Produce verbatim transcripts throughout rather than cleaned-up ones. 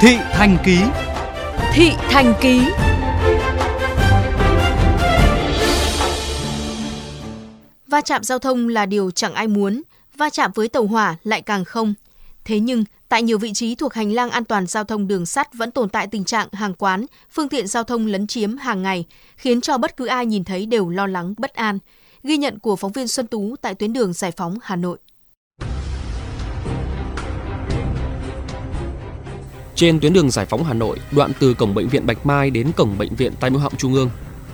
Thị Thành Ký. Thị Thành Ký. Va chạm giao thông là điều chẳng ai muốn, va chạm với tàu hỏa lại càng không. Thế nhưng, tại nhiều vị trí thuộc hành lang an toàn giao thông đường sắt vẫn tồn tại tình trạng hàng quán, phương tiện giao thông lấn chiếm hàng ngày, khiến cho bất cứ ai nhìn thấy đều lo lắng, bất an. Ghi nhận của phóng viên Xuân Tú tại tuyến đường Giải Phóng, Hà Nội. Trên tuyến đường Giải Phóng Hà Nội, đoạn từ cổng bệnh viện Bạch Mai đến cổng bệnh viện Tai Mũi Họng Trung ương,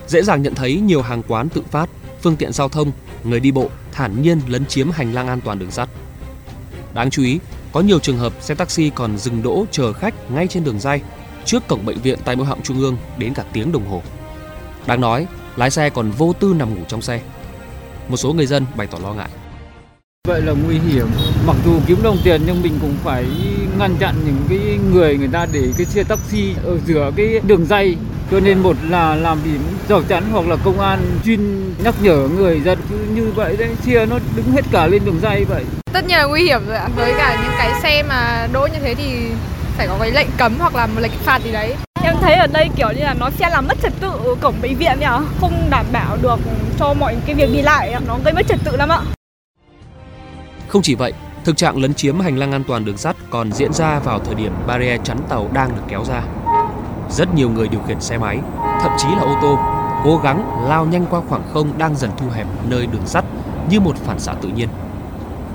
dễ dàng nhận thấy nhiều hàng quán tự phát, phương tiện giao thông, người đi bộ thản nhiên lấn chiếm hành lang an toàn đường sắt. Đáng chú ý, có nhiều trường hợp xe taxi còn dừng đỗ chờ khách ngay trên đường ray trước cổng bệnh viện Tai Mũi Họng Trung ương đến cả tiếng đồng hồ. Đáng nói, lái xe còn vô tư nằm ngủ trong xe. Một số người dân bày tỏ lo ngại. Vậy là nguy hiểm, mặc dù kiếm đồng tiền nhưng mình cũng phải ngăn chặn những cái người người ta để cái xe taxi ở giữa cái đường ray, cho nên một là làm điểm rào chắn hoặc là công an chuyên nhắc nhở người dân như vậy đấy, xe nó đứng hết cả lên đường ray vậy. Tất nhiên là nguy hiểm rồi ạ, với cả những cái xe mà đỗ như thế thì phải có cái lệnh cấm hoặc là một lệnh phạt gì đấy. Em thấy ở đây kiểu như là nó sẽ làm mất trật tự ở cổng bệnh viện nhỉ, không đảm bảo được cho mọi cái việc đi lại, nó gây mất trật tự lắm ạ. Không chỉ vậy, thực trạng lấn chiếm hành lang an toàn đường sắt còn diễn ra vào thời điểm barrier chắn tàu đang được kéo ra. Rất nhiều người điều khiển xe máy, thậm chí là ô tô, cố gắng lao nhanh qua khoảng không đang dần thu hẹp nơi đường sắt như một phản xạ tự nhiên.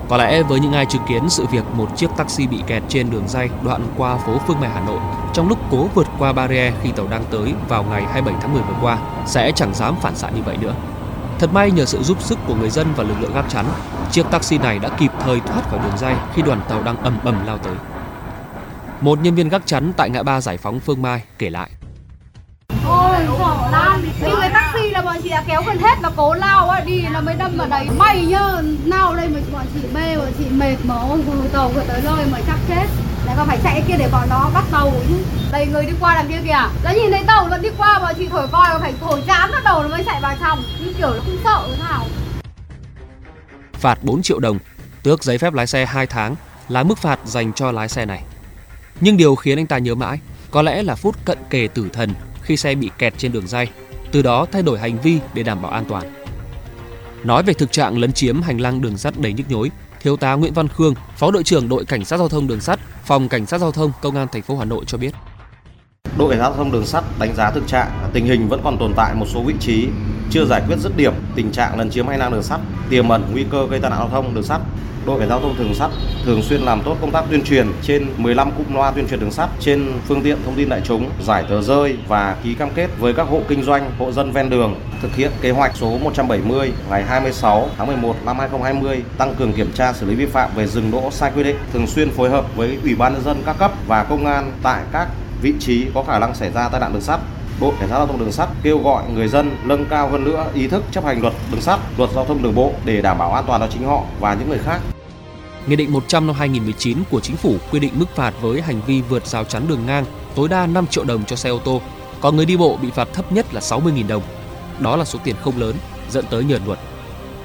Có lẽ với những ai chứng kiến sự việc một chiếc taxi bị kẹt trên đường ray đoạn qua phố Phương Mai Hà Nội trong lúc cố vượt qua barrier khi tàu đang tới vào ngày hai mươi bảy tháng mười vừa qua sẽ chẳng dám phản xạ như vậy nữa. Thật may nhờ sự giúp sức của người dân và lực lượng gác chắn, chiếc taxi này đã kịp thời thoát khỏi đường ray khi đoàn tàu đang ầm ầm lao tới. Một nhân viên gác chắn tại ngã ba Giải Phóng Phương Mai kể lại. Ôi, khổ lắm. Đi với taxi là bọn chị đã kéo gần hết, nó cố lao ấy, đi nó mới đâm vào đấy. May nhờ, nào đây mà bọn chị mê, bọn chị mệt mà vừa tàu vừa tới nơi mà chắc chết. Lại còn phải chạy kia để bọn nó bắt tàu chứ. Đây người đi qua đằng kia kìa, nó nhìn thấy tàu nó đi qua, bọn chị thổi coi, phải thổi chán ra đầu nó mới chạy vào trong. Như kiểu nó không sợ thế nào. Phạt bốn triệu đồng, tước giấy phép lái xe hai tháng là mức phạt dành cho lái xe này. Nhưng điều khiến anh ta nhớ mãi có lẽ là phút cận kề tử thần khi xe bị kẹt trên đường ray, từ đó thay đổi hành vi để đảm bảo an toàn. Nói về thực trạng lấn chiếm hành lang đường sắt đầy nhức nhối, Thiếu tá Nguyễn Văn Khương, Phó đội trưởng đội Cảnh sát giao thông đường sắt, Phòng Cảnh sát giao thông Công an thành phố Hà Nội cho biết. Đội Cảnh sát giao thông đường sắt đánh giá thực trạng tình hình vẫn còn tồn tại một số vị trí chưa giải quyết dứt điểm tình trạng lấn chiếm hành lang đường sắt, tiềm ẩn nguy cơ gây tai nạn giao thông đường sắt. Đội Cảnh sát giao thông đường sắt thường xuyên làm tốt công tác tuyên truyền trên mười lăm cụm loa tuyên truyền đường sắt, trên phương tiện thông tin đại chúng, giải tờ rơi và ký cam kết với các hộ kinh doanh, hộ dân ven đường thực hiện kế hoạch số một trăm bảy mươi ngày hai mươi sáu tháng mười một năm hai nghìn không trăm hai mươi tăng cường kiểm tra xử lý vi phạm về dừng đỗ sai quy định, thường xuyên phối hợp với Ủy ban nhân dân các cấp và công an tại các vị trí có khả năng xảy ra tai nạn đường sắt. Đội Cảnh sát giao thông đường sắt kêu gọi người dân nâng cao hơn nữa ý thức chấp hành luật đường sắt, luật giao thông đường bộ để đảm bảo an toàn cho chính họ và những người khác. Nghị định một trăm năm hai nghìn không trăm mười chín của Chính phủ quy định mức phạt với hành vi vượt rào chắn đường ngang tối đa năm triệu đồng cho xe ô tô, còn người đi bộ bị phạt thấp nhất là sáu mươi nghìn đồng. Đó là số tiền không lớn, dẫn tới nhờn luật.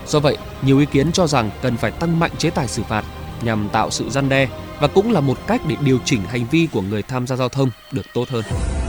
Do vậy, nhiều ý kiến cho rằng cần phải tăng mạnh chế tài xử phạt nhằm tạo sự răn đe và cũng là một cách để điều chỉnh hành vi của người tham gia giao thông được tốt hơn.